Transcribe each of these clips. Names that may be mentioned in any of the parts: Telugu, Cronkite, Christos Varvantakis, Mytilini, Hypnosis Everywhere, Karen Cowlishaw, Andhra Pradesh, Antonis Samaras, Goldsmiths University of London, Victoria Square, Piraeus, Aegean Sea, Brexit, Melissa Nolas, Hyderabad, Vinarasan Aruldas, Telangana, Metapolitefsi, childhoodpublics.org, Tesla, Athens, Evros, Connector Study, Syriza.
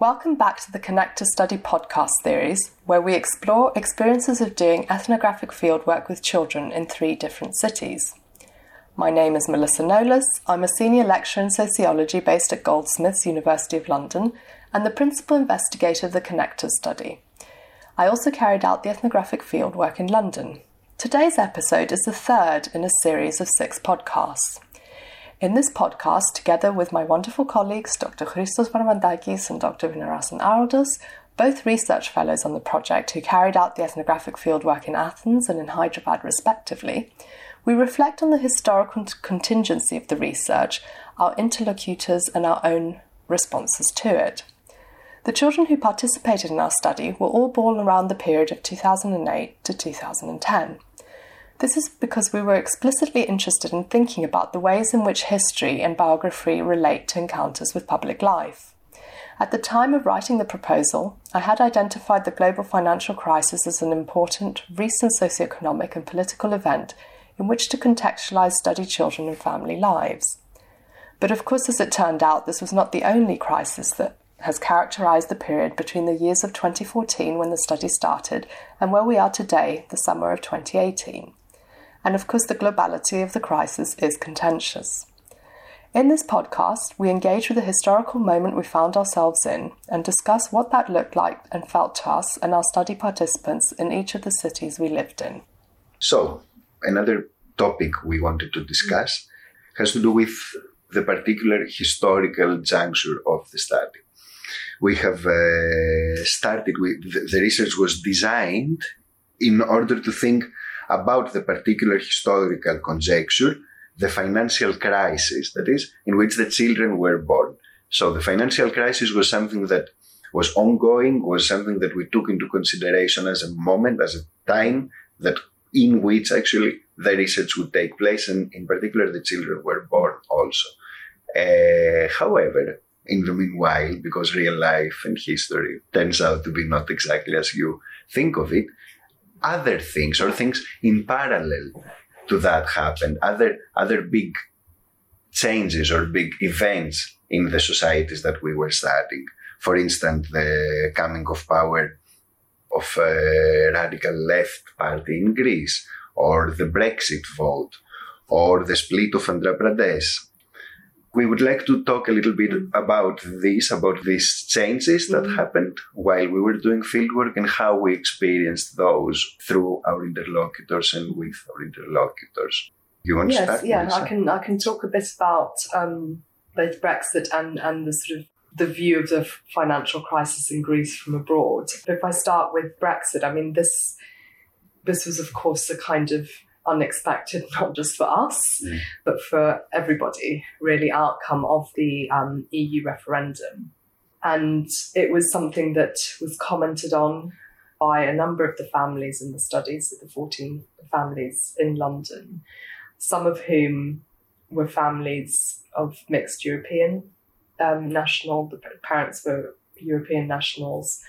Welcome back to the Connector Study podcast series, where we explore experiences of doing ethnographic fieldwork with children in three different cities. My name is Melissa Nolas. I'm a senior lecturer in sociology based at Goldsmiths University of London and the principal investigator of the Connector Study. I also carried out the ethnographic fieldwork in London. Today's episode is the third in a series of six podcasts. In this podcast, together with my wonderful colleagues, Dr. Christos Varvantakis and Dr. Vinarasan Aruldas, both research fellows on the project who carried out the ethnographic fieldwork in Athens and in Hyderabad respectively, we reflect on the historical contingency of the research, our interlocutors and our own responses to it. The children who participated in our study were all born around the period of 2008 to 2010. This is because we were explicitly interested in thinking about the ways in which history and biography relate to encounters with public life. At the time of writing the proposal, I had identified the global financial crisis as an important recent socioeconomic and political event in which to contextualise study children and family lives. But of course, as it turned out, this was not the only crisis that has characterised the period between the years of 2014, when the study started, and where we are today, the summer of 2018. And of course, the globality of the crisis is contentious. In this podcast, we engage with the historical moment we found ourselves in and discuss what that looked like and felt to us and our study participants in each of the cities we lived in. So, another topic we wanted to discuss has to do with the particular historical juncture of the study. We have started with the research was designed in order to think about the particular historical conjuncture, the financial crisis, that is, in which the children were born. So the financial crisis was something that was ongoing, was something that we took into consideration as a moment, as a time that in which actually the research would take place, and in particular the children were born also. However, in the meanwhile, because real life and history turns out to be not exactly as you think of it, other things or things in parallel to that happened, other big changes or big events in the societies that we were studying. For instance, the coming of power of a radical left party in Greece, or the Brexit vote, or the split of Andhra Pradesh. We would like to talk a little bit about these changes that happened while we were doing fieldwork and how we experienced those through our interlocutors and with our interlocutors. You want to start? Yes, I can talk a bit about both Brexit and the sort of the view of the financial crisis in Greece from abroad. But if I start with Brexit, I mean, this was, of course, a kind of unexpected, not just for us, but for everybody, really, outcome of the EU referendum. And it was something that was commented on by a number of the families in the studies, the 14 families in London, some of whom were families of mixed European national, the parents were European nationals,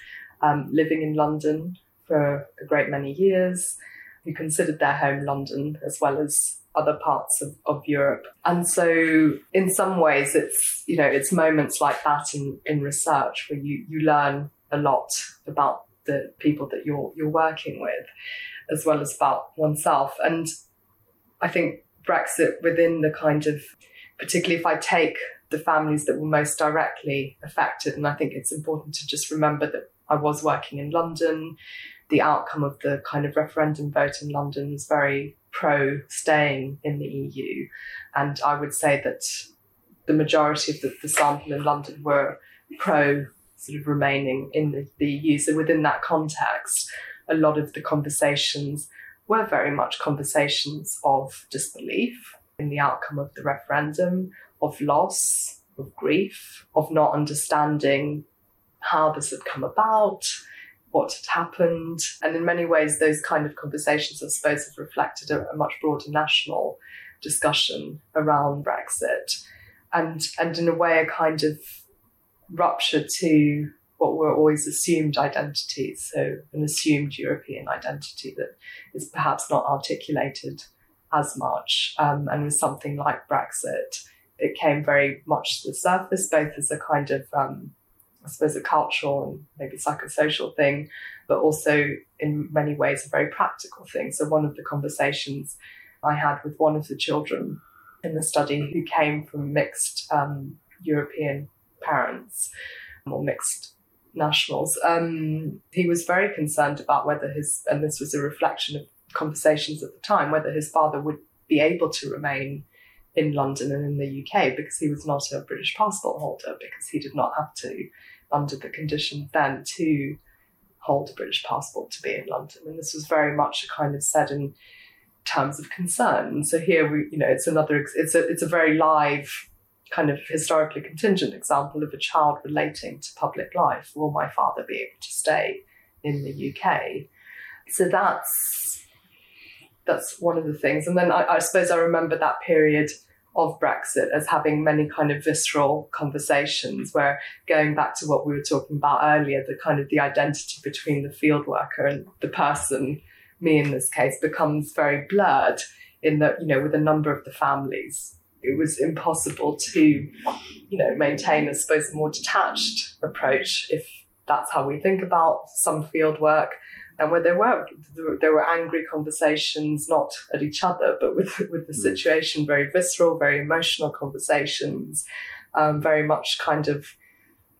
living in London for a great many years, who considered their home London as well as other parts of Europe. And so in some ways it's moments like that in research where you learn a lot about the people that you're working with, as well as about oneself. And I think Brexit, within the kind of, particularly if I take the families that were most directly affected, and I think it's important to just remember that I was working in London. The outcome of the kind of referendum vote in London was very pro-staying in the EU. And I would say that the majority of the sample in London were pro sort of remaining in the EU. So within that context, a lot of the conversations were very much conversations of disbelief in the outcome of the referendum, of loss, of grief, of not understanding how this had come about, what had happened. And in many ways, those kind of conversations, I suppose, have reflected a much broader national discussion around Brexit. And in a way, a kind of rupture to what were always assumed identities, so an assumed European identity that is perhaps not articulated as much. And with something like Brexit, it came very much to the surface, both as a kind of I suppose, a cultural and maybe psychosocial thing, but also in many ways a very practical thing. So one of the conversations I had with one of the children in the study who came from mixed European parents or mixed nationals, he was very concerned about whether his, and this was a reflection of conversations at the time, whether his father would be able to remain in London and in the UK, because he was not a British passport holder, because he did not have to, under the condition then, to hold a British passport to be in London. And this was very much a kind of said in terms of concern. So here we, you know, it's a very live kind of historically contingent example of a child relating to public life. Will my father be able to stay in the UK? So that's one of the things. And then I suppose I remember that period of Brexit as having many kind of visceral conversations where, going back to what we were talking about earlier, the kind of the identity between the field worker and the person, me in this case, becomes very blurred in that, you know, with a number of the families, it was impossible to, you know, maintain, I suppose, a more detached approach if that's how we think about some field work. And where there were angry conversations, not at each other, but with the situation, very visceral, very emotional conversations, very much kind of,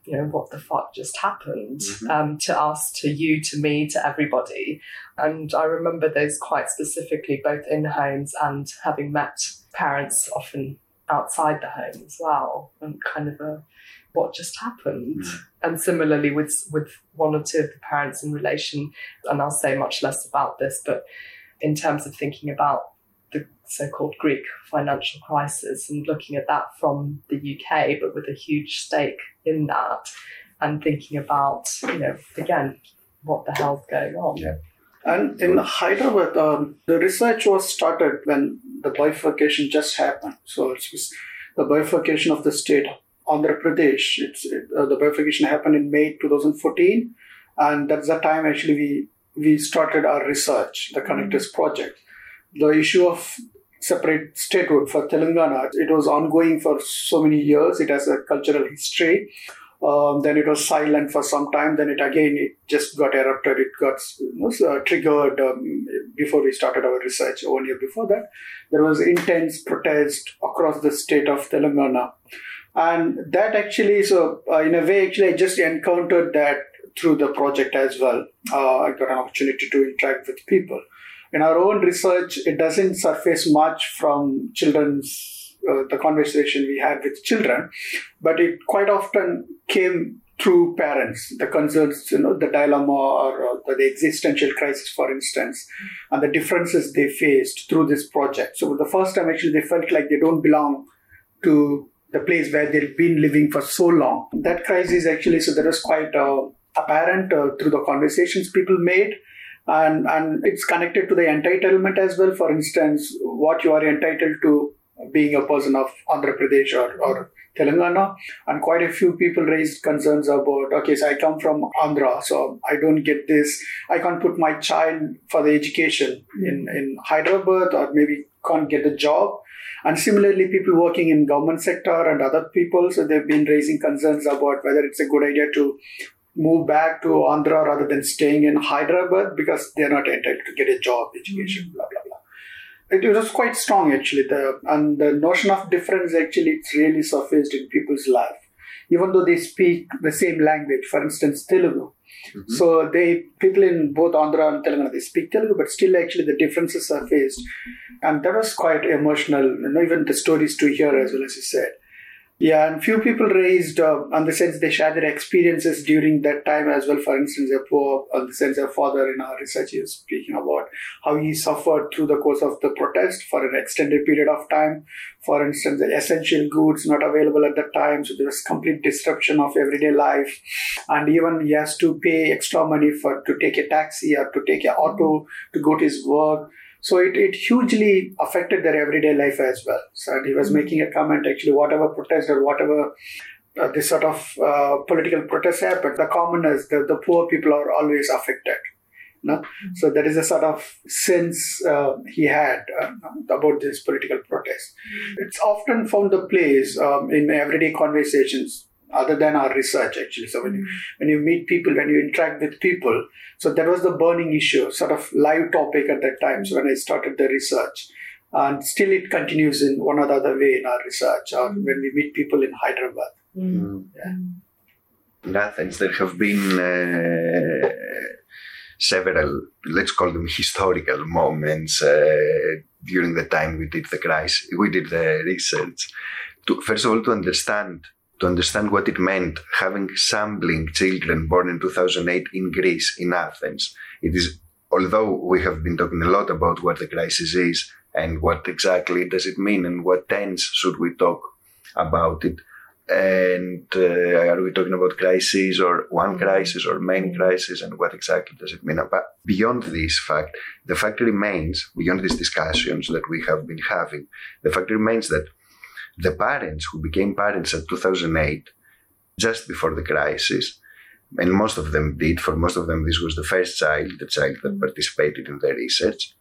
you know, what the fuck just happened, to us, to you, to me, to everybody. And I remember those quite specifically, both in homes and having met parents often outside the home as well, and kind of a what just happened. And similarly with one or two of the parents in relation, and I'll say much less about this, but in terms of thinking about the so-called Greek financial crisis and looking at that from the UK, but with a huge stake in that, and thinking about, you know, again, what the hell's going on. Yeah. And in Hyderabad, the research was started when the bifurcation just happened. So it's the bifurcation of the state Andhra Pradesh. The bifurcation happened in May 2014, and that's the time actually we started our research, the Connectors project. The issue of separate statehood for Telangana, it was ongoing for so many years. It has a cultural history. Then it was silent for some time. Then it just got erupted. It got triggered before we started our research. 1 year before that, there was intense protest across the state of Telangana. And that actually, in a way, actually I just encountered that through the project as well. I got an opportunity to interact with people. In our own research, it doesn't surface much from the conversation we had with children, but it quite often came through parents, the concerns, the dilemma or the existential crisis, for instance, and the differences they faced through this project. So for the first time, actually, they felt like they don't belong to the place where they've been living for so long. That crisis actually, so that was quite apparent through the conversations people made. And it's connected to the entitlement as well. For instance, what you are entitled to being a person of Andhra Pradesh or Telangana. And quite a few people raised concerns about, okay, so I come from Andhra, so I don't get this. I can't put my child for the education in Hyderabad, or maybe can't get a job. And similarly, people working in government sector and other people, so they've been raising concerns about whether it's a good idea to move back to Andhra rather than staying in Hyderabad, because they're not entitled to get a job, education, blah, blah, blah. It was quite strong, actually. And the notion of difference, actually, it's really surfaced in people's life, even though they speak the same language, for instance, Telugu. Mm-hmm. So people in both Andhra and Telangana, they speak Telugu, but still actually the differences surfaced. And that was quite emotional, even the stories to hear as well, as you said. Yeah, and few people raised, in the sense they shared their experiences during that time as well. For instance, their father in our research, he was speaking about how he suffered through the course of the protest for an extended period of time. For instance, the essential goods not available at that time. So there was complete disruption of everyday life. And even he has to pay extra money to take a taxi or to take an auto to go to his work. So it hugely affected their everyday life as well. So he was making a comment, actually, whatever protest or whatever this sort of political protest happened, the commoners, the poor people are always affected. So that is a sort of sense he had about this political protest. It's often found a place in everyday conversations. other than our research, actually. So when you meet people, when you interact with people, so that was the burning issue, sort of live topic at that time. So when I started the research, and still it continues in one or the other way in our research, or when we meet people in Hyderabad. Mm. Yeah. In Athens, there have been several, let's call them historical moments during the time we did the crisis, we did the research. First of all, to understand what it meant having sampling children born in 2008 in Greece, in Athens. It is, although we have been talking a lot about what the crisis is and what exactly does it mean and what tense should we talk about it. And are we talking about crises or one crisis or many crises, and what exactly does it mean? But beyond this fact, the fact remains, beyond these discussions that we have been having, the fact remains that the parents who became parents in 2008, just before the crisis, and most of them did, for most of them this was the first child, the child that participated in the research,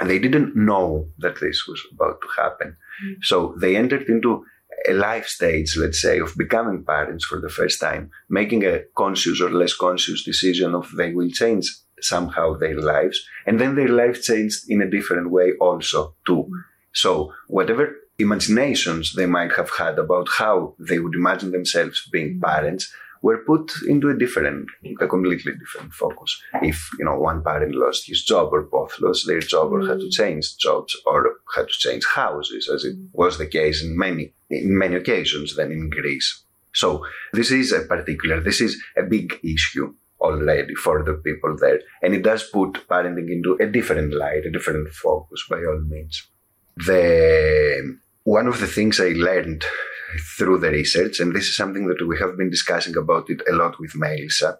and they didn't know that this was about to happen. Mm. So they entered into a life stage, let's say, of becoming parents for the first time, making a conscious or less conscious decision of they will change somehow their lives, and then their life changed in a different way also too. Mm. So whatever imaginations they might have had about how they would imagine themselves being parents were put into a completely different focus. If, one parent lost his job, or both lost their job, or had to change jobs, or had to change houses, as it was the case in many occasions then in Greece. So this is a big issue already for the people there. And it does put parenting into a different light, a different focus by all means. One of the things I learned through the research, and this is something that we have been discussing about it a lot with Melissa,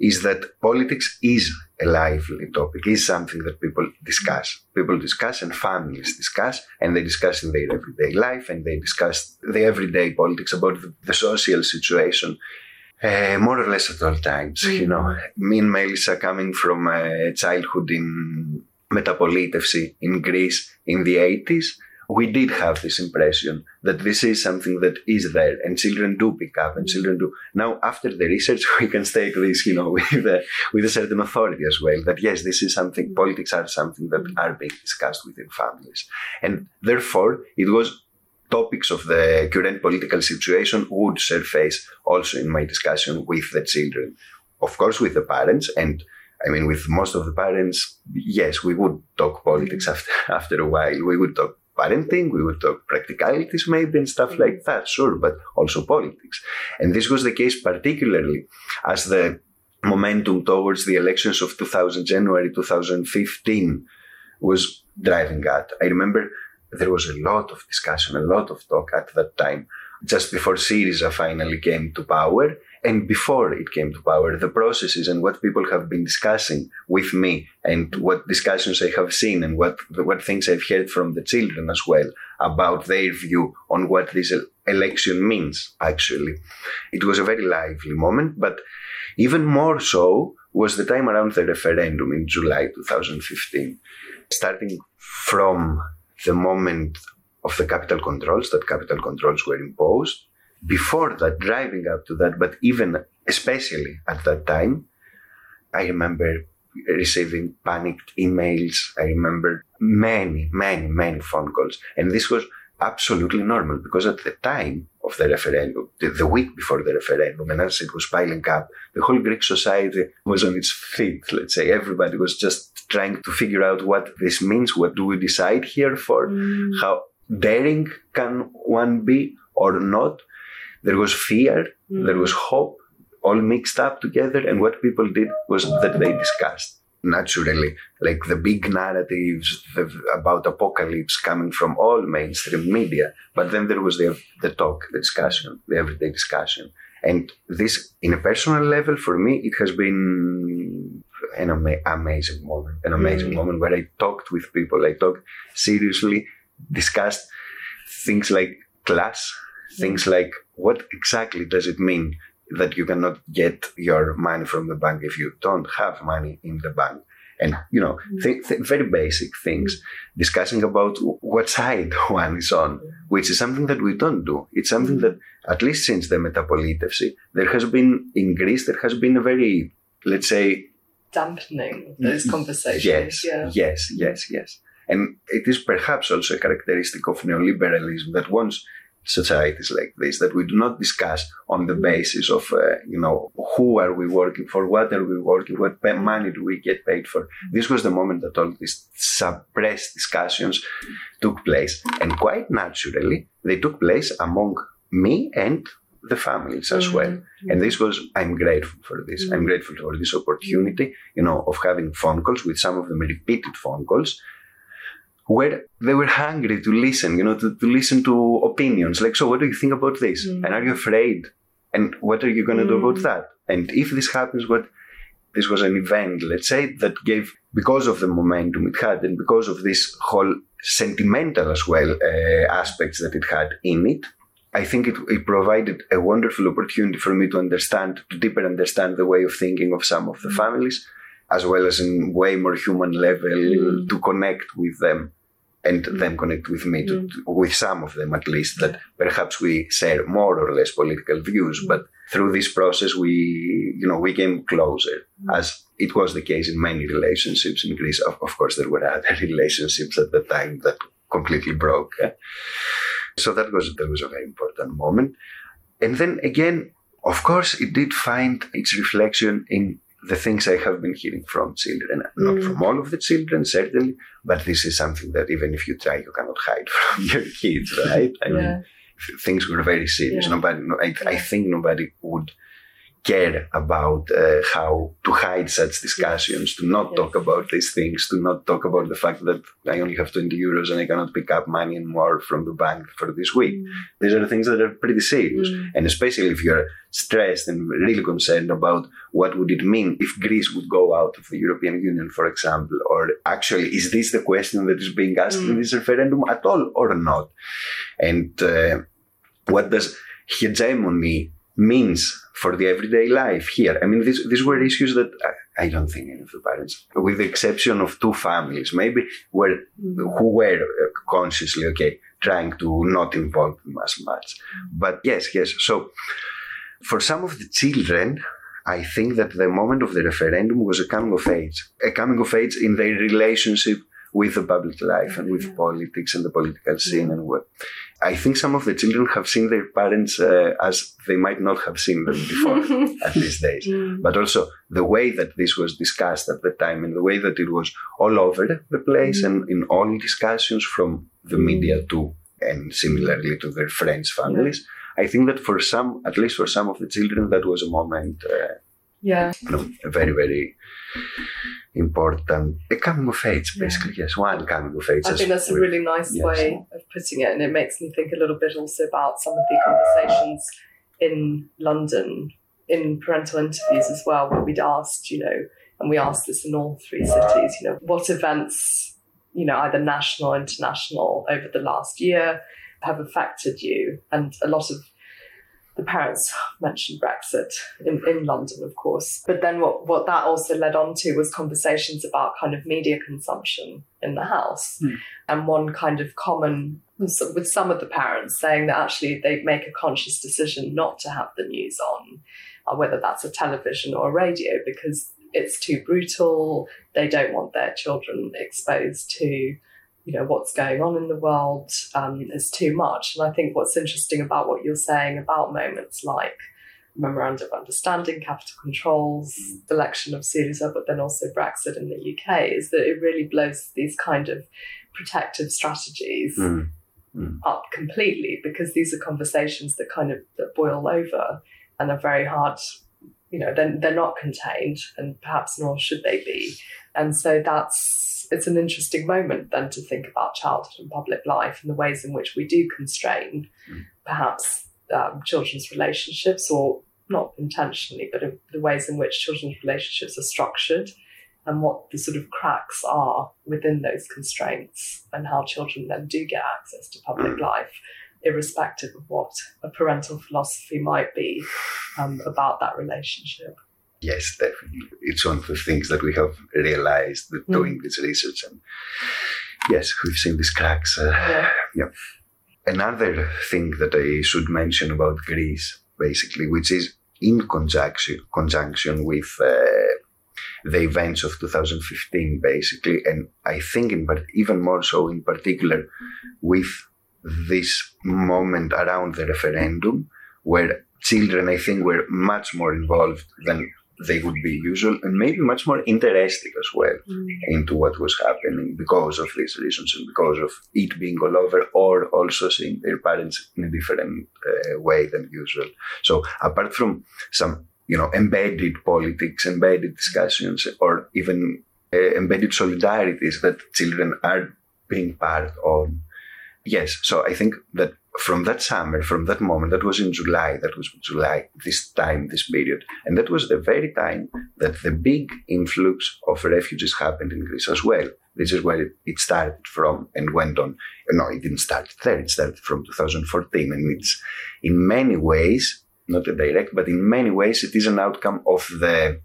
is that politics is a lively topic, is something that people discuss. People discuss and families discuss, and they discuss in their everyday life, and they discuss the everyday politics about the social situation. More or less at all times, Me and Melissa coming from a childhood in Metapolitefsi in Greece in the 80s, we did have this impression that this is something that is there, and children do pick up, and children do. Now, after the research, we can state this, with a certain authority as well, that yes, this is something, politics are something that are being discussed within families. And therefore, it was topics of the current political situation would surface also in my discussion with the children. Of course, with the parents, and with most of the parents, yes, we would talk politics after a while. We would talk parenting, we would talk practicalities maybe and stuff like that, sure, but also politics. And this was the case particularly as the momentum towards the elections of January 2015 was driving at. I remember there was a lot of discussion, a lot of talk at that time, just before Syriza finally came to power. And before it came to power, the processes and what people have been discussing with me and what discussions I have seen and what things I've heard from the children as well about their view on what this election means, actually. It was a very lively moment, but even more so was the time around the referendum in July 2015. Starting from the moment of the capital controls, that capital controls were imposed, before that, driving up to that, but even especially at that time, I remember receiving panicked emails. I remember many, many, many phone calls. And this was absolutely normal because at the time of the referendum, the week before the referendum, and as it was piling up, the whole Greek society was on its feet, let's say. Everybody was just trying to figure out what this means. What do we decide here for? How daring can one be or not? There was fear, there was hope, all mixed up together. And what people did was that they discussed, naturally, like the big narratives about apocalypse coming from all mainstream media. But then there was the talk, the discussion, the everyday discussion. And this, in a personal level, for me, it has been an amazing moment, an amazing moment where I talked with people. I talked seriously, discussed things like class, things like what exactly does it mean that you cannot get your money from the bank if you don't have money in the bank? and, you know, very basic things, discussing about what side one is on, which is something that we don't do. It's something that, at least since the Metapolitefsi, there has been, in Greece, there has been a very, let's say... dampening of those conversations. Yes. And it is perhaps also a characteristic of neoliberalism that wants societies like this, that we do not discuss on the basis of, you know, who are we working for, what are we working, what money do we get paid for. This was the moment that all these suppressed discussions took place. And quite naturally, they took place among me and the families as well. And this was, I'm grateful for this. I'm grateful for this opportunity, you know, of having phone calls, with some of them repeated phone calls, where they were hungry to listen, you know, to listen to opinions. Like, so what do you think about this? And are you afraid? And what are you going to do about that? And if this happens, what? This was an event, let's say, that gave, because of the momentum it had and because of this whole sentimental as well aspects that it had in it, I think it provided a wonderful opportunity for me to understand, to deeper understand the way of thinking of some of the families, as well as in way more human level to connect with them and them connect with me, with some of them at least, that perhaps we share more or less political views, but through this process we came closer, as it was the case in many relationships in Greece. Of course, there were other relationships at the time that completely broke. So that was a very important moment. And then again, of course, it did find its reflection in the things I have been hearing from children, not from all of the children, certainly, but this is something that even if you try, you cannot hide from your kids, right? I mean, things were very serious. Yeah. I think nobody would care about how to hide such discussions, to not talk about these things, to not talk about the fact that I only have 20 euros and I cannot pick up money and more from the bank for this week. These are things that are pretty serious. And especially if you're stressed and really concerned about what would it mean if Greece would go out of the European Union, for example, or actually, is this the question that is being asked in this referendum at all or not? And what does hegemony means for the everyday life here? I mean, these were issues that I don't think any of the parents, with the exception of two families, maybe, who were consciously, trying to not involve them as much. But yes. So for some of the children, I think that the moment of the referendum was a coming of age in their relationship with the public life and with politics and the political scene and what. I think some of the children have seen their parents as they might not have seen them before at these days. But also the way that this was discussed at the time and the way that it was all over the place and in all discussions from the media too, and similarly to their friends' families. I think that for some, at least for some of the children, that was a moment... very, very important. A coming of age, basically, yes. One coming of age. I think that's a really nice way of putting it. And it makes me think a little bit also about some of the conversations in London, in parental interviews as well, where we'd asked, and we asked this in all three cities, what events, either national, international, over the last year have affected you? And a lot of the parents mentioned Brexit in London, of course. But then what that also led on to was conversations about kind of media consumption in the house. And one kind of common with some of the parents saying that actually they make a conscious decision not to have the news on, whether that's a television or a radio, because it's too brutal. They don't want their children exposed to what's going on in the world is too much. And I think what's interesting about what you're saying about moments like Memorandum of Understanding, capital controls, the election of Syriza, but then also Brexit in the UK, is that it really blows these kind of protective strategies up completely, because these are conversations that kind of that boil over and are very hard, they're not contained, and perhaps nor should they be. And so it's an interesting moment then to think about childhood and public life and the ways in which we do constrain perhaps children's relationships, or not intentionally, but the ways in which children's relationships are structured and what the sort of cracks are within those constraints, and how children then do get access to public life, irrespective of what a parental philosophy might be about that relationship. Yes, definitely. It's one of the things that we have realized that doing this research. And yes, we've seen these cracks. Another thing that I should mention about Greece, basically, which is in conjunction with the events of 2015, basically, and I think even more so in particular with this moment around the referendum, where children, I think, were much more involved than they would be usual, and maybe much more interested as well into what was happening because of these reasons and because of it being all over, or also seeing their parents in a different way than usual. So apart from some, embedded politics, embedded discussions, or even embedded solidarities that children are being part of. Yes, so I think that from that summer, from that moment, that was July, this period. And that was the very time that the big influx of refugees happened in Greece as well. This is where it started from and went on. No, it didn't start there. It started from 2014. And it's in many ways, not a direct, but in many ways, it is an outcome of the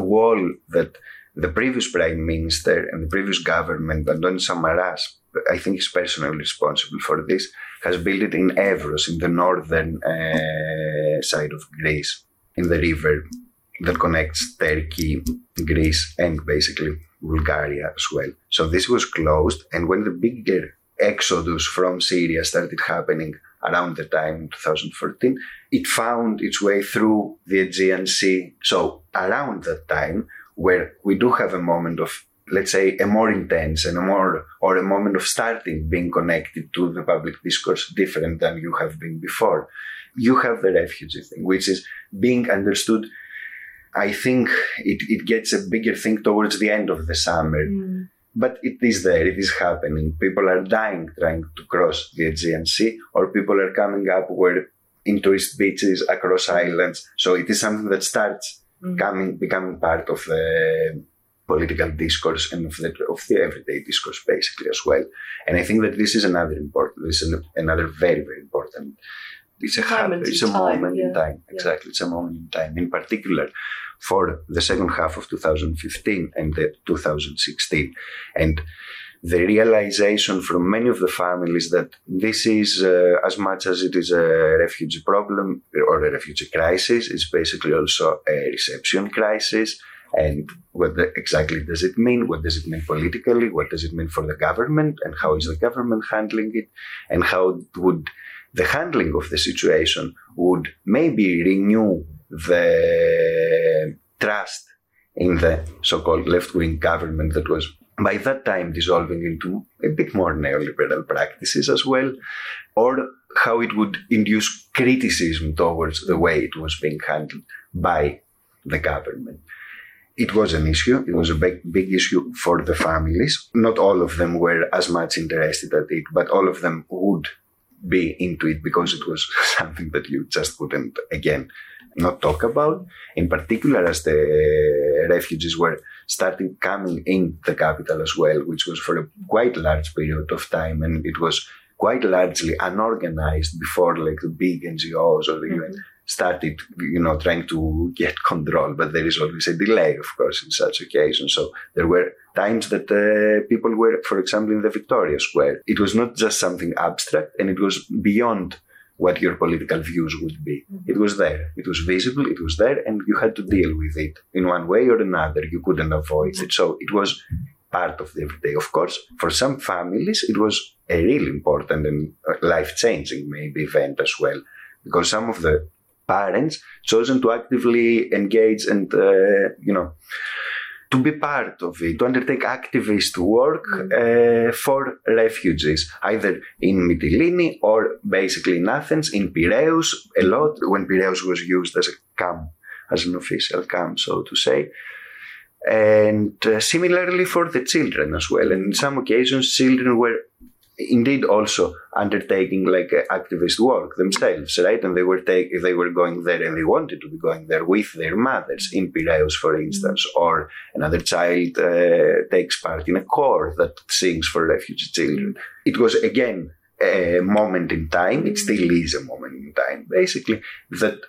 wall that the previous prime minister and the previous government, Antonis Samaras, I think is personally responsible for this, has built it in Evros, in the northern side of Greece, in the river that connects Turkey, Greece, and basically Bulgaria as well. So this was closed, and when the bigger exodus from Syria started happening around the time in 2014, it found its way through the Aegean Sea. So around that time, where we do have a moment of, let's say, a more intense and a moment of starting being connected to the public discourse different than you have been before. You have the refugee thing, which is being understood. I think it gets a bigger thing towards the end of the summer, but it is there, it is happening. People are dying trying to cross the Aegean Sea, or people are coming up in tourist beaches across islands. So it is something that starts becoming part of the political discourse and of the everyday discourse, basically, as well. And I think that this is another very, very important. It's a moment in time, exactly. It's a moment in time, in particular for the second half of 2015 and the 2016. And the realization from many of the families that this is, as much as it is a refugee problem or a refugee crisis, it's basically also a reception crisis. And what exactly does it mean? What does it mean politically? What does it mean for the government? And how is the government handling it? And how would the handling of the situation would maybe renew the trust in the so-called left-wing government that was by that time dissolving into a bit more neoliberal practices as well, or how it would induce criticism towards the way it was being handled by the government. It was an issue. It was a big issue for the families. Not all of them were as much interested at it, but all of them would be into it because it was something that you just wouldn't, again, not talk about. In particular, as the refugees were starting coming in the capital as well, which was for a quite large period of time, and it was quite largely unorganized before, like the big NGOs or the UN started, trying to get control, but there is always a delay, of course, in such occasions. So there were times that people were, for example, in the Victoria Square. It was not just something abstract, and it was beyond what your political views would be. It was there. It was visible, it was there, and you had to deal with it in one way or another. You couldn't avoid it. So it was part of the everyday. Of course, for some families, it was a really important and life-changing, maybe, event as well, because some of the parents chosen to actively engage and, to be part of it, to undertake activist work for refugees, either in Mytilini or basically in Athens, in Piraeus, a lot, when Piraeus was used as a camp, as an official camp, so to say. And similarly for the children as well. And in some occasions, children were indeed also undertaking like activist work themselves, right? And they were going there, and they wanted to be going there with their mothers in Piraeus, for instance, or another child takes part in a choir that sings for refugee children. It was, again, a moment in time. It still is a moment in time, basically, that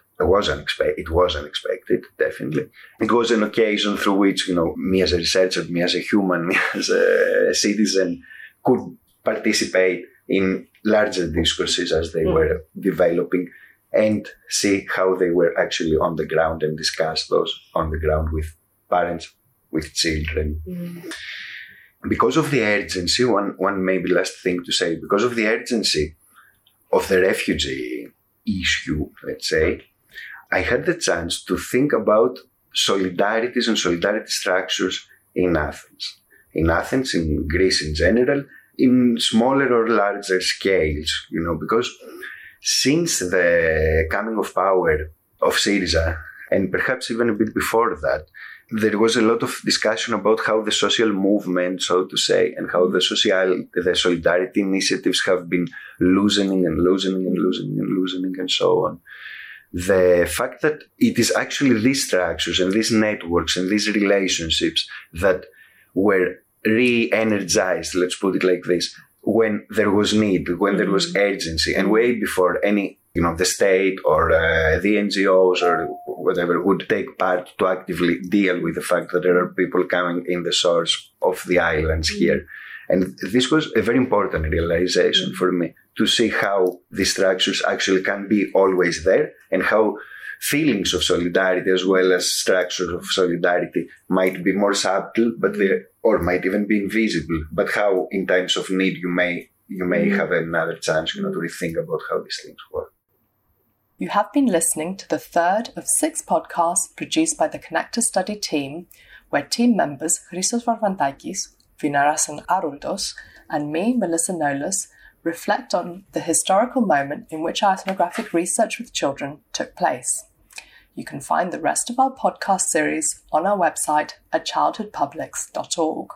It was unexpected, definitely. It was an occasion through which, me as a researcher, me as a human, me as a citizen, could participate in larger discourses as they were developing and see how they were actually on the ground and discuss those on the ground with parents, with children. Because of the urgency, one maybe last thing to say, because of the urgency of the refugee issue, let's say, I had the chance to think about solidarities and solidarity structures in Athens. In Athens, in Greece in general, in smaller or larger scales, because since the coming of power of Syriza, and perhaps even a bit before that, there was a lot of discussion about how the social movement, so to say, and how the solidarity initiatives have been loosening and so on. The fact that it is actually these structures and these networks and these relationships that were re-energized, let's put it like this, when there was need, when there was urgency, and way before any, the state or the NGOs or whatever would take part to actively deal with the fact that there are people coming in the shores of the islands here. And this was a very important realization for me, to see how these structures actually can be always there and how feelings of solidarity as well as structures of solidarity might be more subtle, but they or might even be invisible, but how in times of need you may have another chance to rethink about how these things work. You have been listening to the third of six podcasts produced by the Connector Study team, where team members Christos Varvantakis, Vinarasan Aruldas, and me, Melissa Nolas, reflect on the historical moment in which our ethnographic research with children took place. You can find the rest of our podcast series on our website at childhoodpublics.org.